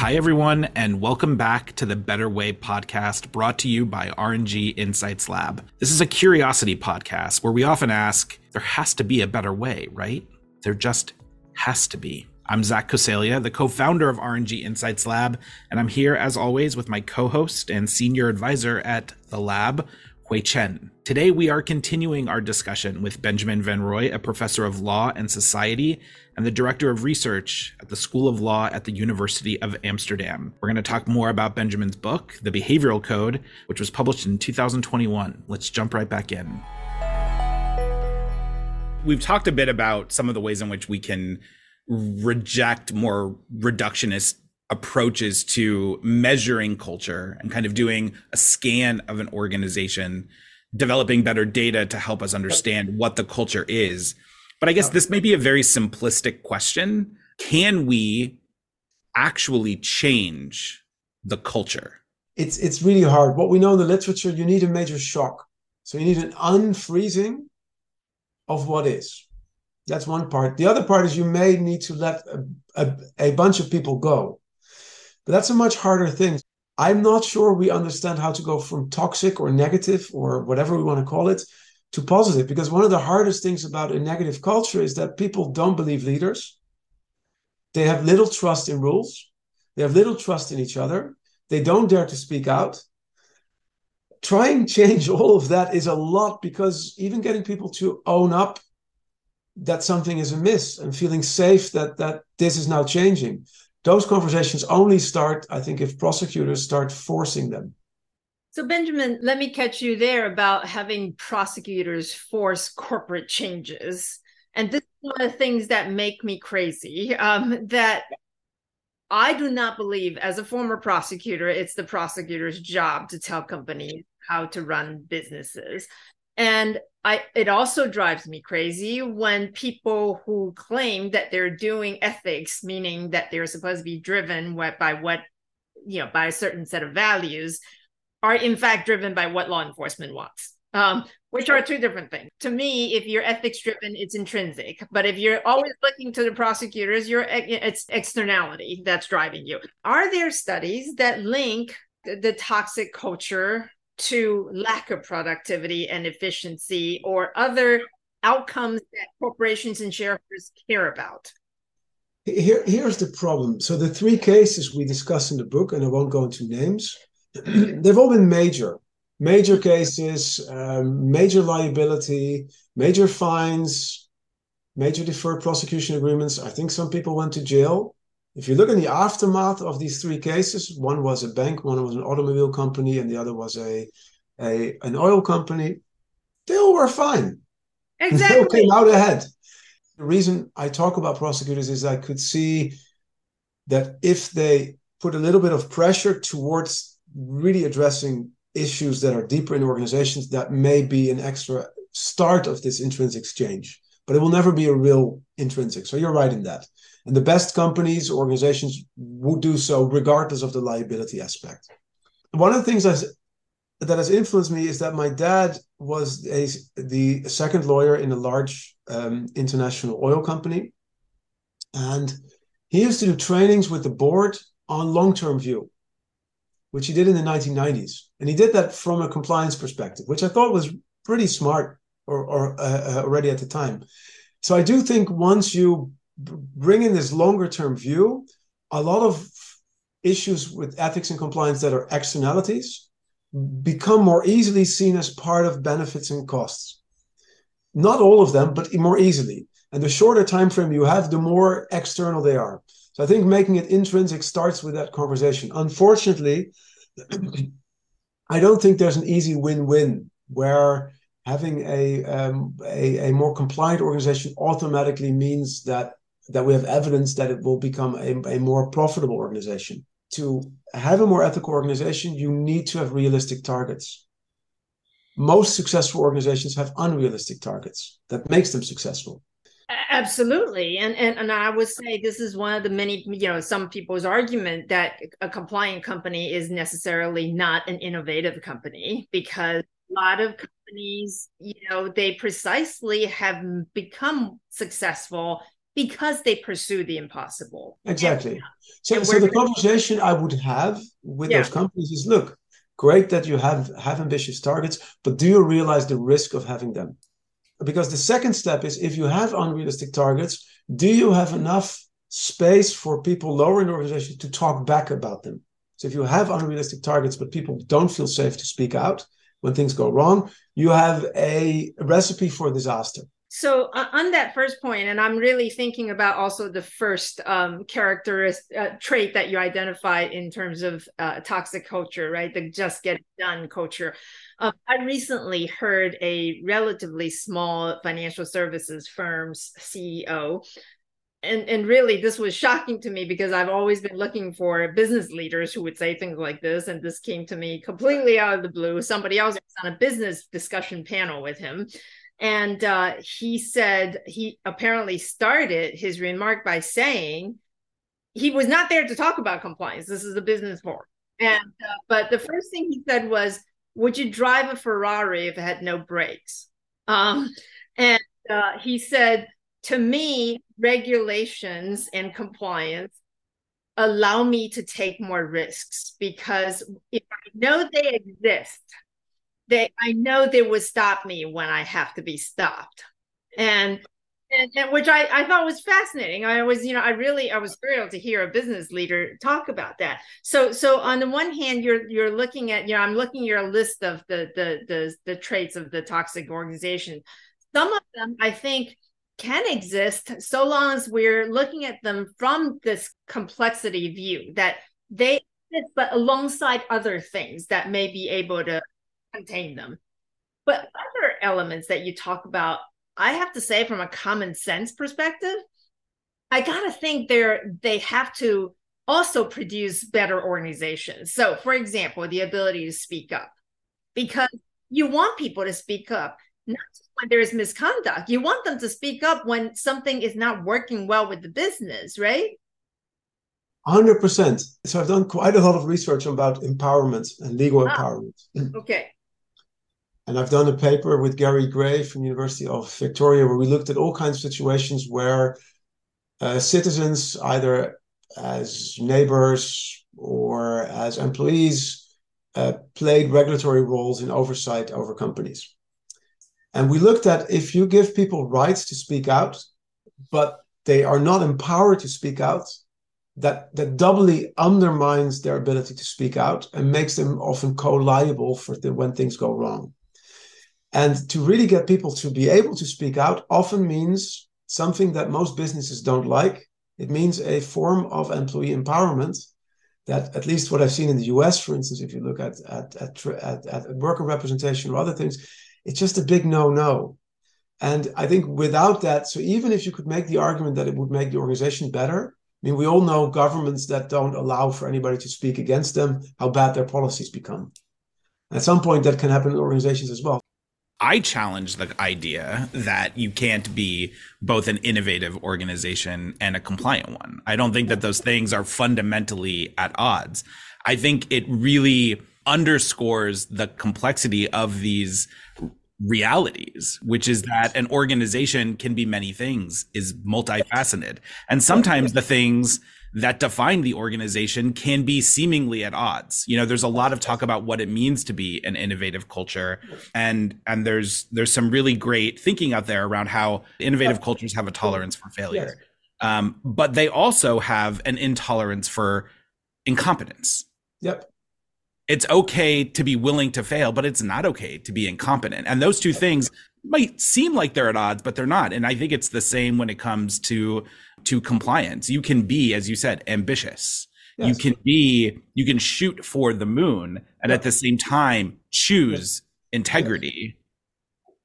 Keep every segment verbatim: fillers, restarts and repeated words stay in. Hi, everyone, and welcome back to the Better Way podcast brought to you by R N G Insights Lab. This is a curiosity podcast where we often ask, there has to be a better way, right? There just has to be. I'm Zach Coseglia, the co-founder of R N G Insights Lab, and I'm here, as always, with my co-host and senior advisor at the lab, Hui Chen. Today, we are continuing our discussion with Benjamin van Rooij, a professor of law and society and the director of research at the School of Law at the University of Amsterdam. We're going to talk more about Benjamin's book, The Behavioral Code, which was published in two thousand twenty-one. Let's jump right back in. We've talked a bit about some of the ways in which we can reject more reductionist approaches to measuring culture and kind of doing a scan of an organization, developing better data to help us understand what the culture is. But I guess this may be a very simplistic question. Can we actually change the culture? It's it's really hard. What we know in the literature, you need a major shock. So you need an unfreezing of what is. That's one part. The other part is you may need to let a, a, a bunch of people go. But that's a much harder thing. I'm not sure we understand how to go from toxic or negative or whatever we want to call it to positive, because one of the hardest things about a negative culture is that people don't believe leaders. They have little trust in rules. They have little trust in each other. They don't dare to speak out. Trying to change all of that is a lot, because even getting people to own up that something is amiss and feeling safe that, that this is now changing, those conversations only start, I think, if prosecutors start forcing them. So, Benjamin, let me catch you there about having prosecutors force corporate changes. And this is one of the things that make me crazy, um, that I do not believe, as a former prosecutor, it's the prosecutor's job to tell companies how to run businesses. And I, it also drives me crazy when people who claim that they're doing ethics, meaning that they're supposed to be driven by what, you know, by a certain set of values, are in fact driven by what law enforcement wants, um, which are two different things. To me, if you're ethics driven, it's intrinsic. But if you're always looking to the prosecutors, you're it's externality that's driving you. Are there studies that link the, the toxic culture to lack of productivity and efficiency or other outcomes that corporations and shareholders care about? Here, here's the problem. So the three cases we discuss in the book, and I won't go into names, they've all been major. Major cases, um, major liability, major fines, major deferred prosecution agreements. I think some people went to jail. If you look at the aftermath of these three cases, one was a bank, one was an automobile company, and the other was a, a an oil company. They all were fine. Exactly. They all came out ahead. The reason I talk about prosecutors is I could see that if they put a little bit of pressure towards really addressing issues that are deeper in organizations, that may be an extra start of this intrinsic change. But it will never be a real intrinsic. So you're right in that. And the best companies, organizations would do so regardless of the liability aspect. One of the things that has influenced me is that my dad was a, the second lawyer in a large um, international oil company. And he used to do trainings with the board on long-term view, which he did in the nineteen nineties. And he did that from a compliance perspective, which I thought was pretty smart or, or uh, already at the time. So I do think once you bring in this longer term view, a lot of issues with ethics and compliance that are externalities become more easily seen as part of benefits and costs. Not all of them, but more easily. And the shorter time frame you have, the more external they are. So I think making it intrinsic starts with that conversation. Unfortunately, I don't think there's an easy win-win where having a, um, a, a more compliant organization automatically means that that we have evidence that it will become a, a more profitable organization. To have a more ethical organization, you need to have realistic targets. Most successful organizations have unrealistic targets. That makes them successful. Absolutely. And, and and I would say this is one of the many, you know, some people's argument that a compliant company is necessarily not an innovative company, because a lot of companies, you know, they precisely have become successful because they pursue the impossible. Exactly. Yeah. So, so the conversation I would have with yeah. those companies is, look, great that you have, have ambitious targets, but do you realize the risk of having them? Because the second step is, if you have unrealistic targets, do you have enough space for people lower in the organization to talk back about them? So if you have unrealistic targets, but people don't feel safe to speak out when things go wrong, you have a recipe for disaster. So uh, on that first point, and I'm really thinking about also the first um, characteristic uh, trait that you identified in terms of uh, toxic culture, right? The just get it done culture. Um, I recently heard a relatively small financial services firm's C E O. And, and really, this was shocking to me because I've always been looking for business leaders who would say things like this. And this came to me completely out of the blue. Somebody else was on a business discussion panel with him. And uh, he said, he apparently started his remark by saying he was not there to talk about compliance. This is a business forum. And, uh, but the first thing he said was, would you drive a Ferrari if it had no brakes? Um, and uh, he said, to me, regulations and compliance allow me to take more risks, because if I know they exist, They, I know they would stop me when I have to be stopped. And, and, and which I, I thought was fascinating. I was, you know, I really, I was thrilled to hear a business leader talk about that. So, so on the one hand, you're, you're looking at, you know, I'm looking at your list of the, the, the, the traits of the toxic organization. Some of them, I think, can exist so long as we're looking at them from this complexity view that they exist, but alongside other things that may be able to contain them. But other elements that you talk about, I have to say, from a common sense perspective, I gotta think they're they have to also produce better organizations. So, for example, the ability to speak up, because you want people to speak up not just when there is misconduct. You want them to speak up when something is not working well with the business, right? one hundred percent. So I've done quite a lot of research about empowerment and legal ah, empowerment. Okay. And I've done a paper with Gary Gray from University of Victoria, where we looked at all kinds of situations where uh, citizens, either as neighbors or as employees, uh, played regulatory roles in oversight over companies. And we looked at, if you give people rights to speak out, but they are not empowered to speak out, that, that doubly undermines their ability to speak out and makes them often co-liable for the, when things go wrong. And to really get people to be able to speak out often means something that most businesses don't like. It means a form of employee empowerment that, at least what I've seen in the U S, for instance, if you look at, at, at, at, at worker representation or other things, it's just a big no-no. And I think without that, so even if you could make the argument that it would make the organization better, I mean, we all know governments that don't allow for anybody to speak against them, how bad their policies become. At some point, that can happen in organizations as well. I challenge the idea that you can't be both an innovative organization and a compliant one. I don't think that those things are fundamentally at odds. I think it really underscores the complexity of these realities, which is that an organization can be many things, is multifaceted. And sometimes the things that define the organization can be seemingly at odds. You know, there's a lot of talk about what it means to be an innovative culture. And, and there's, there's some really great thinking out there around how innovative cultures have a tolerance for failure. Um, but they also have an intolerance for incompetence. Yep. It's okay to be willing to fail, but it's not okay to be incompetent. And those two things might seem like they're at odds, but they're not. And I think it's the same when it comes to, to compliance. You can be, as you said, ambitious. Yes. You can be, you can shoot for the moon and yes. at the same time choose yes. integrity.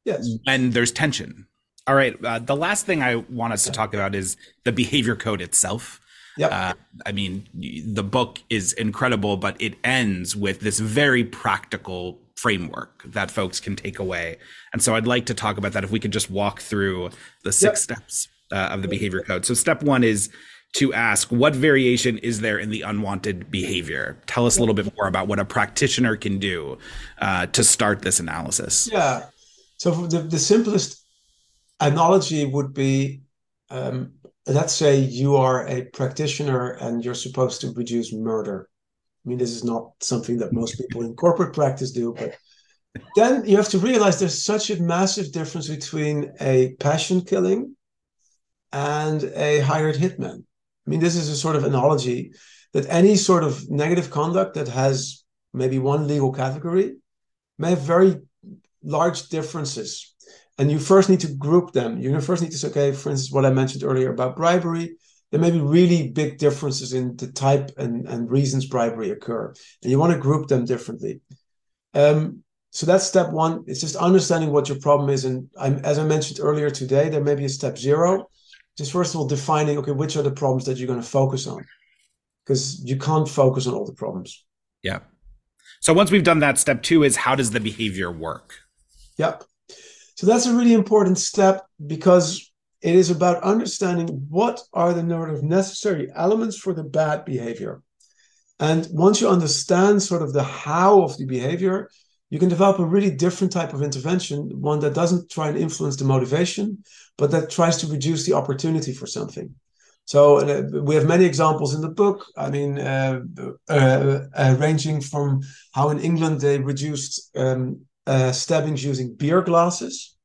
Yes. And there's tension. All right. Uh, the last thing I want us to talk about is the behavior code itself. Yep. Uh, I mean, the book is incredible, but it ends with this very practical framework that folks can take away. And so I'd like to talk about that, if we could just walk through the six yep. steps uh, of the behavior code. So step one is to ask, what variation is there in the unwanted behavior? Tell us a little bit more about what a practitioner can do uh, to start this analysis. Yeah. So the, the simplest analogy would be um, let's say you are a practitioner and you're supposed to reduce murder. I mean, this is not something that most people in corporate practice do, but then you have to realize there's such a massive difference between a passion killing and a hired hitman. I mean, this is a sort of analogy that any sort of negative conduct that has maybe one legal category may have very large differences. And you first need to group them. You first need to say, okay, for instance, what I mentioned earlier about bribery, there may be really big differences in the type and, and reasons bribery occur. And you want to group them differently. Um, so that's step one. It's just understanding what your problem is. And I'm, as I mentioned earlier today, there may be a step zero. Just first of all, defining, okay, which are the problems that you're going to focus on? Because you can't focus on all the problems. Yeah. So once we've done that, step two is how does the behavior work? Yep. So that's a really important step because it is about understanding what are the narrative necessary elements for the bad behavior. And once you understand sort of the how of the behavior, you can develop a really different type of intervention, one that doesn't try and influence the motivation, but that tries to reduce the opportunity for something. So uh, we have many examples in the book, I mean, uh, uh, uh, ranging from how in England they reduced um, uh, stabbings using beer glasses,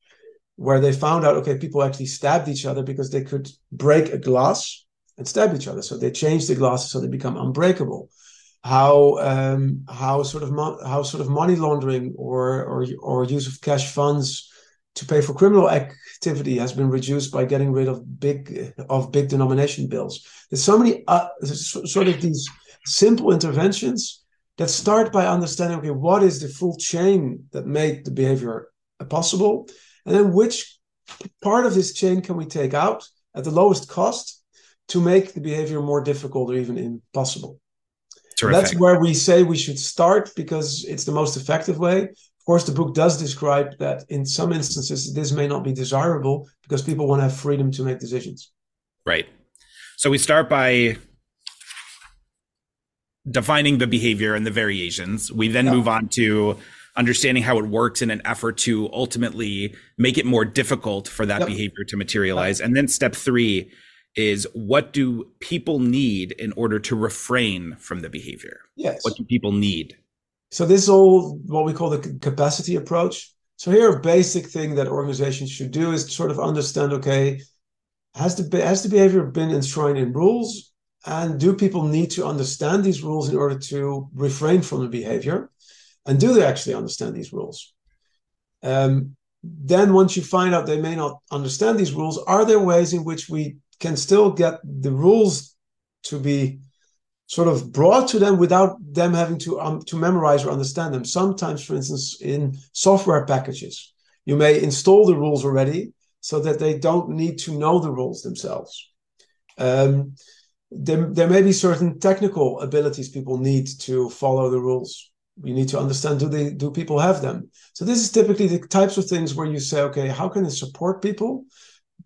where they found out, okay, people actually stabbed each other because they could break a glass and stab each other. So they changed the glasses so they become unbreakable. How um, how sort of mo- how sort of money laundering or, or or use of cash funds to pay for criminal activity has been reduced by getting rid of big of big denomination bills. There's so many uh, sort of these simple interventions that start by understanding, okay, what is the full chain that made the behavior possible, and then which part of this chain can we take out at the lowest cost to make the behavior more difficult or even impossible. Terrific. That's where we say we should start because it's the most effective way. Of course, the book does describe that in some instances, this may not be desirable because people want to have freedom to make decisions. Right. So we start by defining the behavior and the variations. We then yeah. move on to understanding how it works in an effort to ultimately make it more difficult for that yep. behavior to materialize. Right. And then step three is what do people need in order to refrain from the behavior? Yes. What do people need? So this is all what we call the capacity approach. So here a basic thing that organizations should do is sort of understand, okay, has the, has the behavior been enshrined in rules? And do people need to understand these rules in order to refrain from the behavior? And do they actually understand these rules? Um, then once you find out they may not understand these rules, are there ways in which we can still get the rules to be sort of brought to them without them having to um, to memorize or understand them? Sometimes, for instance, in software packages, you may install the rules already so that they don't need to know the rules themselves. Um, there, there may be certain technical abilities people need to follow the rules. You need to understand, do they do people have them? So this is typically the types of things where you say, okay, how can it support people?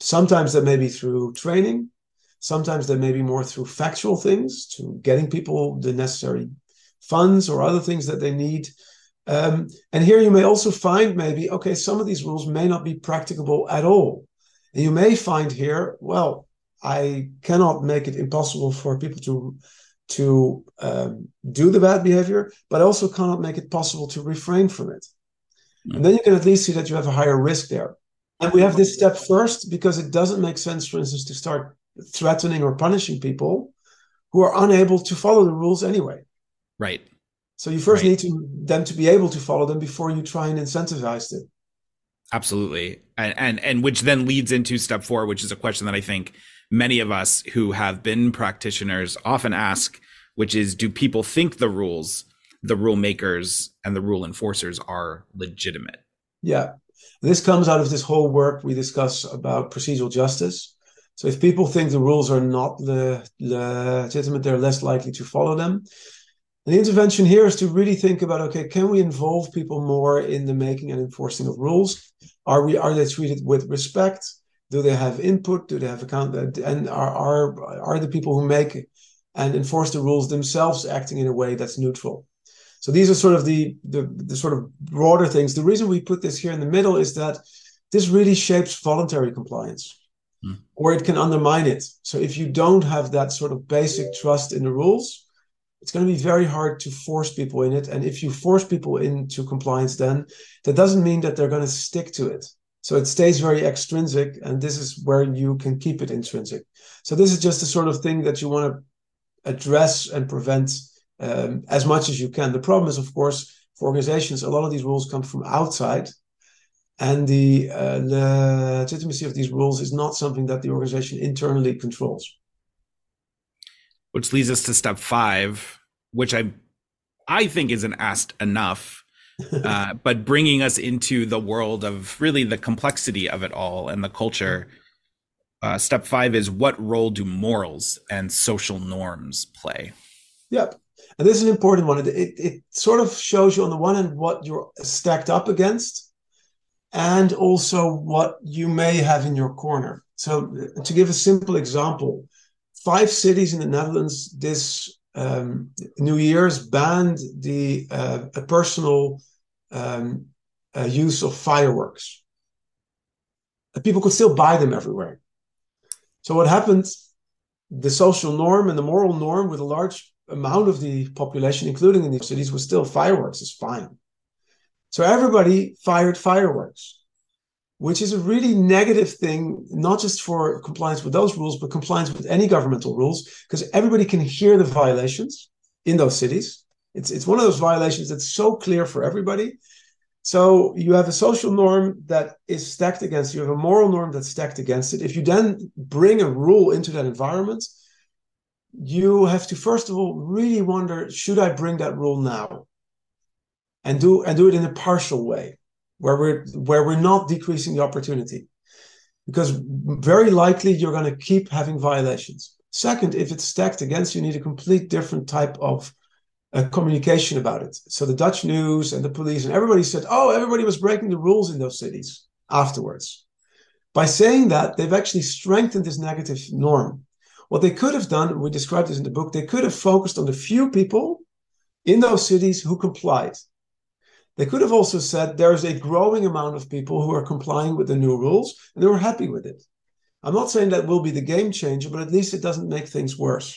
Sometimes that may be through training. Sometimes that may be more through factual things, to getting people the necessary funds or other things that they need. Um, and here you may also find maybe, okay, some of these rules may not be practicable at all. And you may find here, well, I cannot make it impossible for people to, to um, do the bad behavior, but I also cannot make it possible to refrain from it. Mm-hmm. And then you can at least see that you have a higher risk there. And we have this step first because it doesn't make sense, for instance, to start threatening or punishing people who are unable to follow the rules anyway. Right. So you first right. need to, them to be able to follow them before you try and incentivize them. Absolutely. And, and and which then leads into step four, which is a question that I think many of us who have been practitioners often ask, which is, do people think the rules, the rule makers and the rule enforcers are legitimate? Yeah. This comes out of this whole work we discuss about procedural justice. So if people think the rules are not le- legitimate, they're less likely to follow them. And the intervention here is to really think about, okay, can we involve people more in the making and enforcing of rules? Are we are they treated with respect? Do they have input? Do they have account? And are, are, are the people who make and enforce the rules themselves acting in a way that's neutral? So these are sort of the, the the sort of broader things. The reason we put this here in the middle is that this really shapes voluntary compliance. mm. or it can undermine it. So if you don't have that sort of basic trust in the rules, it's going to be very hard to force people in it. And if you force people into compliance, then that doesn't mean that they're going to stick to it. So it stays very extrinsic, and this is where you can keep it intrinsic. So this is just the sort of thing that you want to address and prevent um, as much as you can. The problem is, of course, for organizations, a lot of these rules come from outside, and the uh, legitimacy of these rules is not something that the organization internally controls. Which leads us to step five, which I, I think isn't asked enough, uh, but bringing us into the world of really the complexity of it all and the culture. Uh, step five is, what role do morals and social norms play? Yep. And this is an important one. It, it, it sort of shows you on the one hand what you're stacked up against, and also what you may have in your corner. So to give a simple example, five cities in the Netherlands this um, New Year's banned the uh, personal um, uh, use of fireworks. People could still buy them everywhere. So what happened, the social norm and the moral norm with a large amount of the population, including in these cities, was still fireworks is fine. So everybody fired fireworks, which is a really negative thing, not just for compliance with those rules, but compliance with any governmental rules, because everybody can hear the violations in those cities. It's, it's one of those violations that's so clear for everybody. So you have a social norm that is stacked against you. You have a moral norm that's stacked against it. If you then bring a rule into that environment, you have to, first of all, really wonder, should I bring that rule now? And do and do it in a partial way, where we're where we're not decreasing the opportunity, because very likely you're going to keep having violations. Second, if it's stacked against you, you need a complete different type of uh, communication about it. So the Dutch news and the police and everybody said, oh, everybody was breaking the rules in those cities afterwards. By saying that, they've actually strengthened this negative norm. What they could have done, we described this in the book, they could have focused on the few people in those cities who complied. They could have also said there's a growing amount of people who are complying with the new rules, and they were happy with it. I'm not saying that will be the game changer, but at least it doesn't make things worse.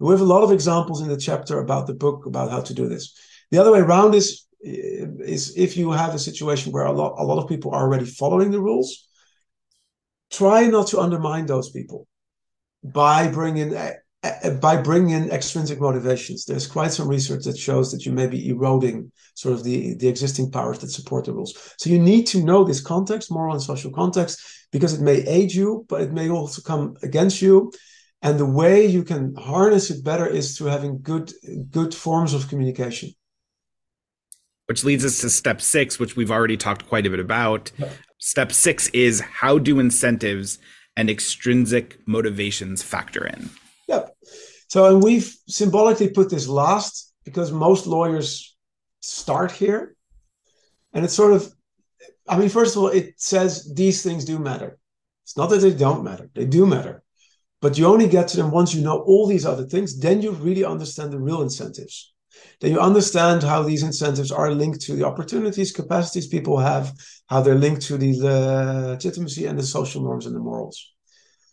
And we have a lot of examples in the chapter about the book about how to do this. The other way around is, is if you have a situation where a lot, a lot of people are already following the rules, try not to undermine those people by bringing by bringing in extrinsic motivations. There's quite some research that shows that you may be eroding sort of the, the existing powers that support the rules. So you need to know this context, moral and social context, because it may aid you, but it may also come against you. And the way you can harness it better is through having good, good forms of communication. Which leads us to step six, which we've already talked quite a bit about. Yeah. Step six is, how do incentives and extrinsic motivations factor in? Yep. So, and we've symbolically put this last because most lawyers start here. And it's sort of, I mean, first of all, it says these things do matter. It's not that they don't matter. They do matter. But you only get to them once you know all these other things. Then you really understand the real incentives. Then you understand how these incentives are linked to the opportunities, capacities people have, how they're linked to the legitimacy and the social norms and the morals.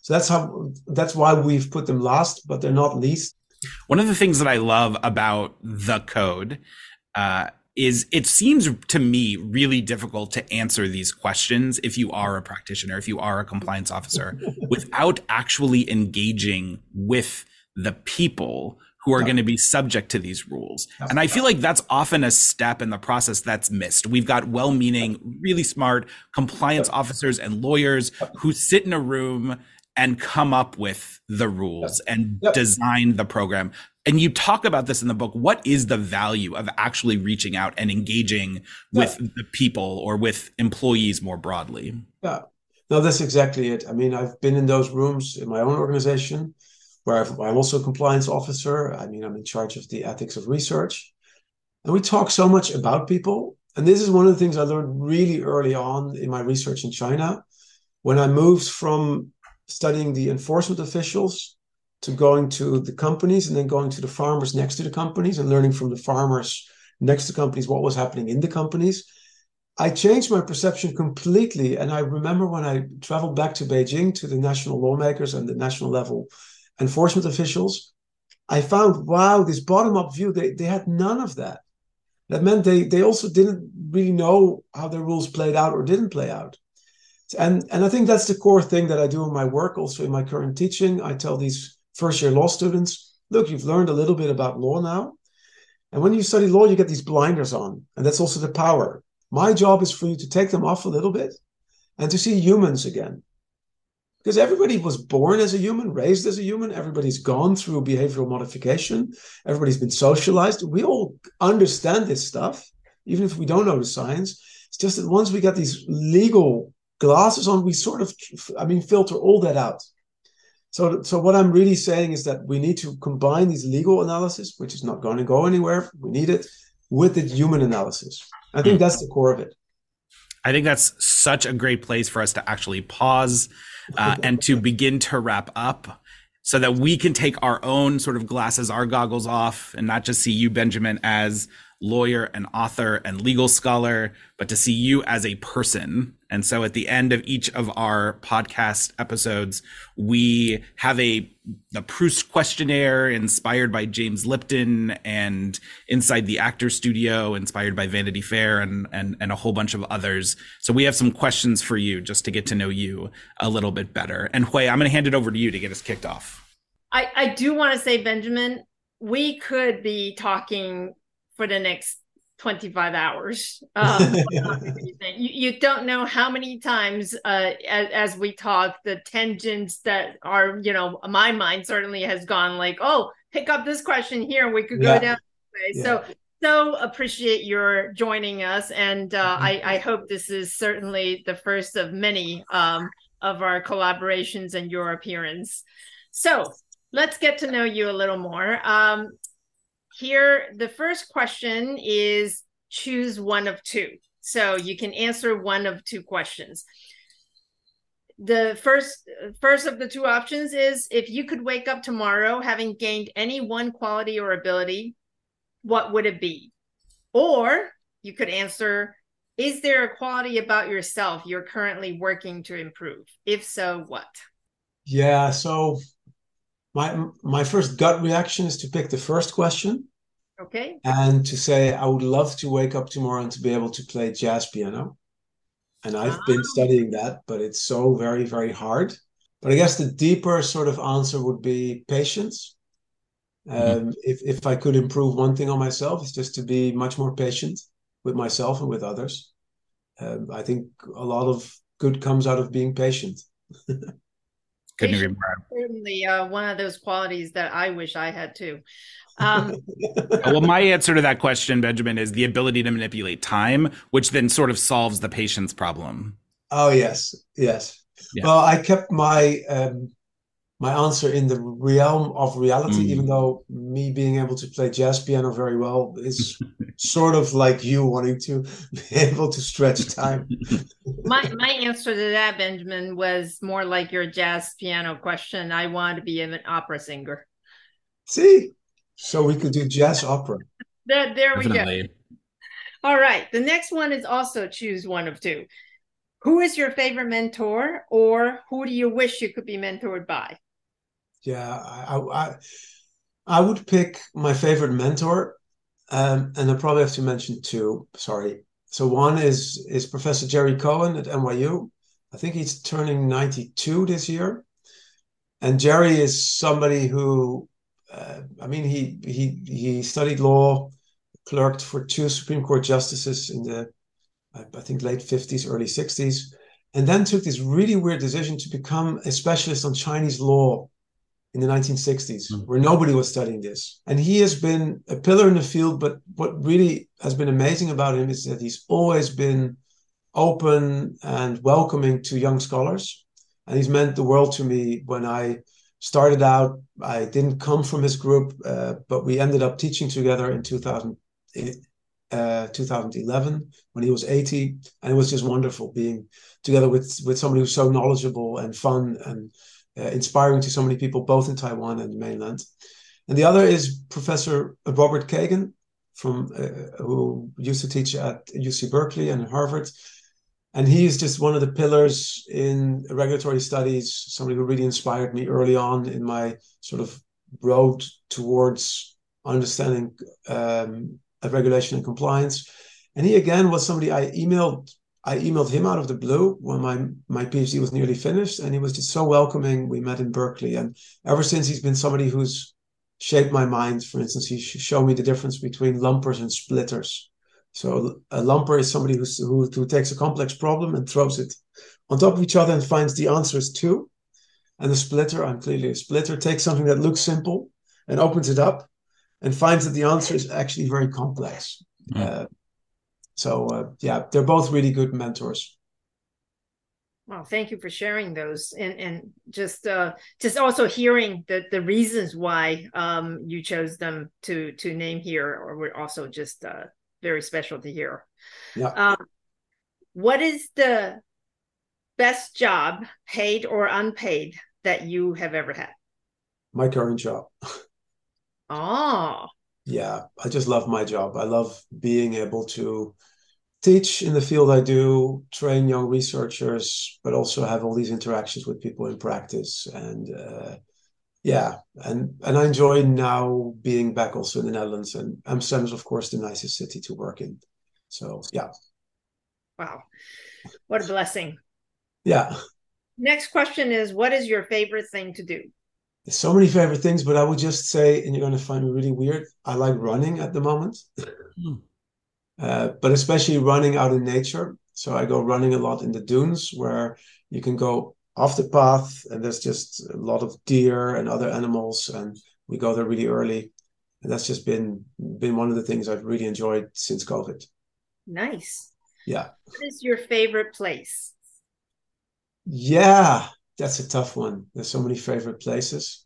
So that's how, that's why we've put them last, but they're not least. One of the things that I love about the code uh, is it seems to me really difficult to answer these questions if you are a practitioner, if you are a compliance officer, without actually engaging with the people who are yeah. going to be subject to these rules. That's and I feel like that's often a step in the process that's missed. We've got well-meaning, really smart compliance officers and lawyers who sit in a room and come up with the rules yep. and yep. design the program. And you talk about this in the book. What is the value of actually reaching out and engaging with yeah. the people or with employees more broadly? Yeah, no, that's exactly it. I mean, I've been in those rooms in my own organization where I've, I'm also a compliance officer. I mean, I'm in charge of the ethics of research. And we talk so much about people. And this is one of the things I learned really early on in my research in China. When I moved from studying the enforcement officials to going to the companies and then going to the farmers next to the companies and learning from the farmers next to companies what was happening in the companies. I changed my perception completely. And I remember when I traveled back to Beijing to the national lawmakers and the national level enforcement officials, I found, wow, this bottom-up view, they, they had none of that. That meant they, they also didn't really know how their rules played out or didn't play out. And, and I think that's the core thing that I do in my work, also in my current teaching. I tell these first-year law students, look, you've learned a little bit about law now. And when you study law, you get these blinders on. And that's also the power. My job is for you to take them off a little bit and to see humans again. Because everybody was born as a human, raised as a human. Everybody's gone through behavioral modification. Everybody's been socialized. We all understand this stuff, even if we don't know the science. It's just that once we get these legal glasses on, we sort of, I mean, filter all that out. So, so what I'm really saying is that we need to combine these legal analysis, which is not going to go anywhere, we need it, with the human analysis. I think that's the core of it. I think that's such a great place for us to actually pause uh, and to begin to wrap up so that we can take our own sort of glasses, our goggles off, and not just see you, Benjamin, as lawyer and author and legal scholar, but to see you as a person. And so at the end of each of our podcast episodes, we have a the Proust questionnaire inspired by James Lipton and Inside the Actor Studio, inspired by Vanity Fair and, and, and a whole bunch of others. So we have some questions for you just to get to know you a little bit better. And Hui, I'm going to hand it over to you to get us kicked off. I, I do want to say, Benjamin, we could be talking for the next twenty-five hours. Um, you, you don't know how many times uh, as, as we talk, the tangents that are, you know, my mind certainly has gone like, oh, pick up this question here and we could yeah. go down this way. Yeah. So, so appreciate your joining us. And uh, I, I hope this is certainly the first of many um, of our collaborations and your appearance. So let's get to know you a little more. Um, Here, the first question is choose one of two. So you can answer one of two questions. The first, first of the two options is, if you could wake up tomorrow having gained any one quality or ability, what would it be? Or you could answer, is there a quality about yourself you're currently working to improve? If so, what? Yeah, so... My my first gut reaction is to pick the first question. Okay. And to say, I would love to wake up tomorrow and to be able to play jazz piano. And I've ah. been studying that, but it's so very, very hard. But I guess the deeper sort of answer would be patience. Mm-hmm. Um, if, if I could improve one thing on myself, it's just to be much more patient with myself and with others. Um, I think a lot of good comes out of being patient. Couldn't agree more. Certainly uh, one of those qualities that I wish I had too. Um, well, my answer to that question, Benjamin, is the ability to manipulate time, which then sort of solves the patience problem. Oh, yes. Yes. Yeah. Well, I kept my um, my answer in the realm of reality, mm. even though me being able to play jazz piano very well is sort of like you wanting to be able to stretch time. My my answer to that, Benjamin, was more like your jazz piano question. I want to be an opera singer. See? So we could do jazz opera. There, there we Definitely. go. All right. The next one is also choose one of two. Who is your favorite mentor, or who do you wish you could be mentored by? Yeah, I I, I would pick my favorite mentor. Um, and I probably have to mention two, sorry. So one is is Professor Jerry Cohen at N Y U. I think he's turning ninety-two this year. And Jerry is somebody who, uh, I mean, he he he studied law, clerked for two Supreme Court justices in the, I think, late fifties, early sixties, and then took this really weird decision to become a specialist on Chinese law in the nineteen sixties, mm-hmm. where nobody was studying this. And he has been a pillar in the field, but what really has been amazing about him is that he's always been open and welcoming to young scholars. And he's meant the world to me. When I started out, I didn't come from his group, uh, but we ended up teaching together in two thousand, uh, twenty eleven when he was eighty. And it was just wonderful being together with, with somebody who's so knowledgeable and fun and Uh, inspiring to so many people, both in Taiwan and the mainland. And the other is Professor Robert Kagan from uh, who used to teach at U C Berkeley and Harvard. And he is just one of the pillars in regulatory studies, somebody who really inspired me early on in my sort of road towards understanding um, of regulation and compliance. And he, again, was somebody I emailed. I emailed him out of the blue when my, my PhD was nearly finished, and he was just so welcoming. We met in Berkeley, and ever since he's been somebody who's shaped my mind. For instance, he showed me the difference between lumpers and splitters. So a lumper is somebody who's, who, who takes a complex problem and throws it on top of each other and finds the answers to. And a splitter, I'm clearly a splitter, takes something that looks simple and opens it up and finds that the answer is actually very complex. Mm. Uh, so, uh, yeah, they're both really good mentors. Well, thank you for sharing those, and and just uh, just also hearing the the reasons why um, you chose them to to name here, or we're also just uh, very special to hear. Yeah. Um, what is the best job, paid or unpaid, that you have ever had? My current job. Oh. Yeah, I just love my job. I love being able to teach in the field I do, train young researchers, but also have all these interactions with people in practice. And uh, yeah, and, and I enjoy now being back also in the Netherlands. And Amsterdam is, of course, the nicest city to work in. So, yeah. Wow. What a blessing. Yeah. Next question is, what is your favorite thing to do? There's so many favorite things, but I would just say, and you're going to find me really weird, I like running at the moment. Mm. Uh, but especially running out in nature. So I go running a lot in the dunes, where you can go off the path and there's just a lot of deer and other animals, and we go there really early. And that's just been been one of the things I've really enjoyed since COVID. Nice. Yeah. What is your favorite place? Yeah, that's a tough one. There's so many favorite places.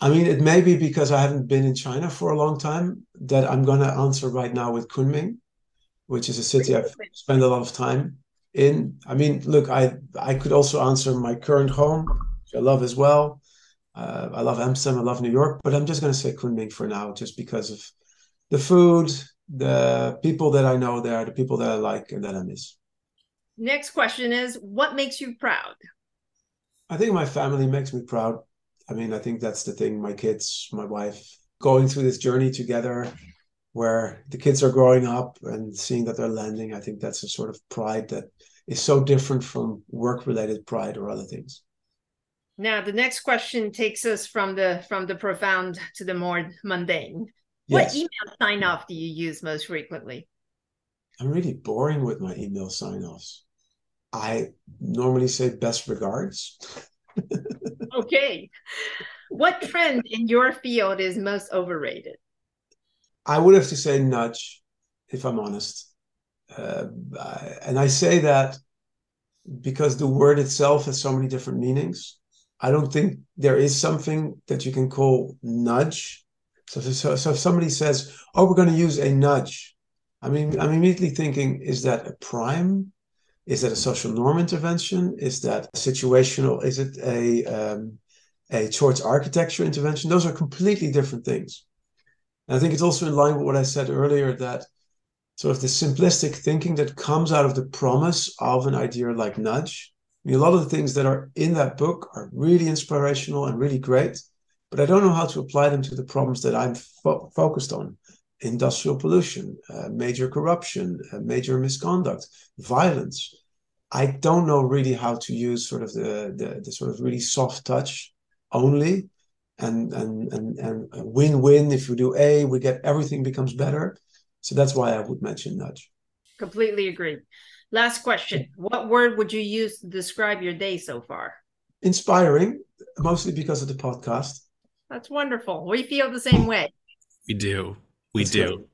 I mean, it may be because I haven't been in China for a long time that I'm going to answer right now with Kunming, which is a city I've spent a lot of time in. I mean, look, I, I could also answer my current home, which I love as well. Uh, I love Amsterdam, I love New York, but I'm just going to say Kunming for now, just because of the food, the people that I know there, the people that I like and that I miss. Next question is, what makes you proud? I think my family makes me proud. I mean, I think that's the thing, my kids, my wife, going through this journey together, where the kids are growing up and seeing that they're landing. I think that's a sort of pride that is so different from work-related pride or other things. Now, the next question takes us from the from the profound to the more mundane. Yes. What email sign-off do you use most frequently? I'm really boring with my email sign-offs. I normally say best regards. Okay. What trend in your field is most overrated? I would have to say nudge, if I'm honest. Uh, I, and I say that because the word itself has so many different meanings. I don't think there is something that you can call nudge. So, so, so if somebody says, oh, we're going to use a nudge, I mean, I'm immediately thinking, is that a prime? Is that a social norm intervention? Is that situational? Is it a um, a choice architecture intervention? Those are completely different things. And I think it's also in line with what I said earlier, that sort of the simplistic thinking that comes out of the promise of an idea like nudge. I mean, a lot of the things that are in that book are really inspirational and really great, but I don't know how to apply them to the problems that I'm fo- focused on. Industrial pollution, uh, major corruption, uh, major misconduct, violence. I don't know really how to use sort of the, the, the sort of really soft touch only, and and and and win-win. If we do A, we get everything becomes better. So that's why I would mention nudge. Completely agree. Last question. What word would you use to describe your day so far? Inspiring, mostly because of the podcast. That's wonderful. We feel the same way. We do. We that's do. Good.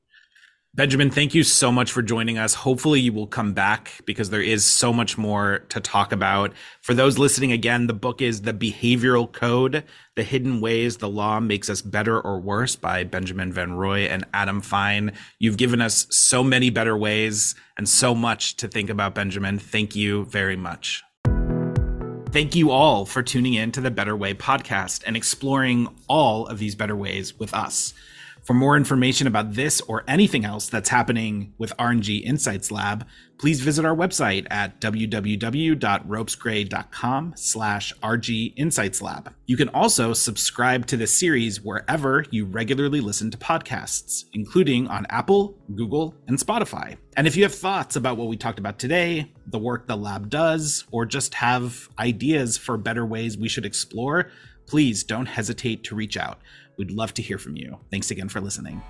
Benjamin, thank you so much for joining us. Hopefully you will come back, because there is so much more to talk about. For those listening, again, the book is The Behavioral Code, The Hidden Ways the Law Makes Us Better or Worse, by Benjamin van Rooij and Adam Fine. You've given us so many better ways and so much to think about, Benjamin. Thank you very much. Thank you all for tuning in to the Better Way podcast and exploring all of these better ways with us. For more information about this or anything else that's happening with R N G Insights Lab, please visit our website at w w w dot ropesgray dot com slash R G Insights Lab. You can also subscribe to this series wherever you regularly listen to podcasts, including on Apple, Google, and Spotify. And if you have thoughts about what we talked about today, the work the lab does, or just have ideas for better ways we should explore, please don't hesitate to reach out. We'd love to hear from you. Thanks again for listening.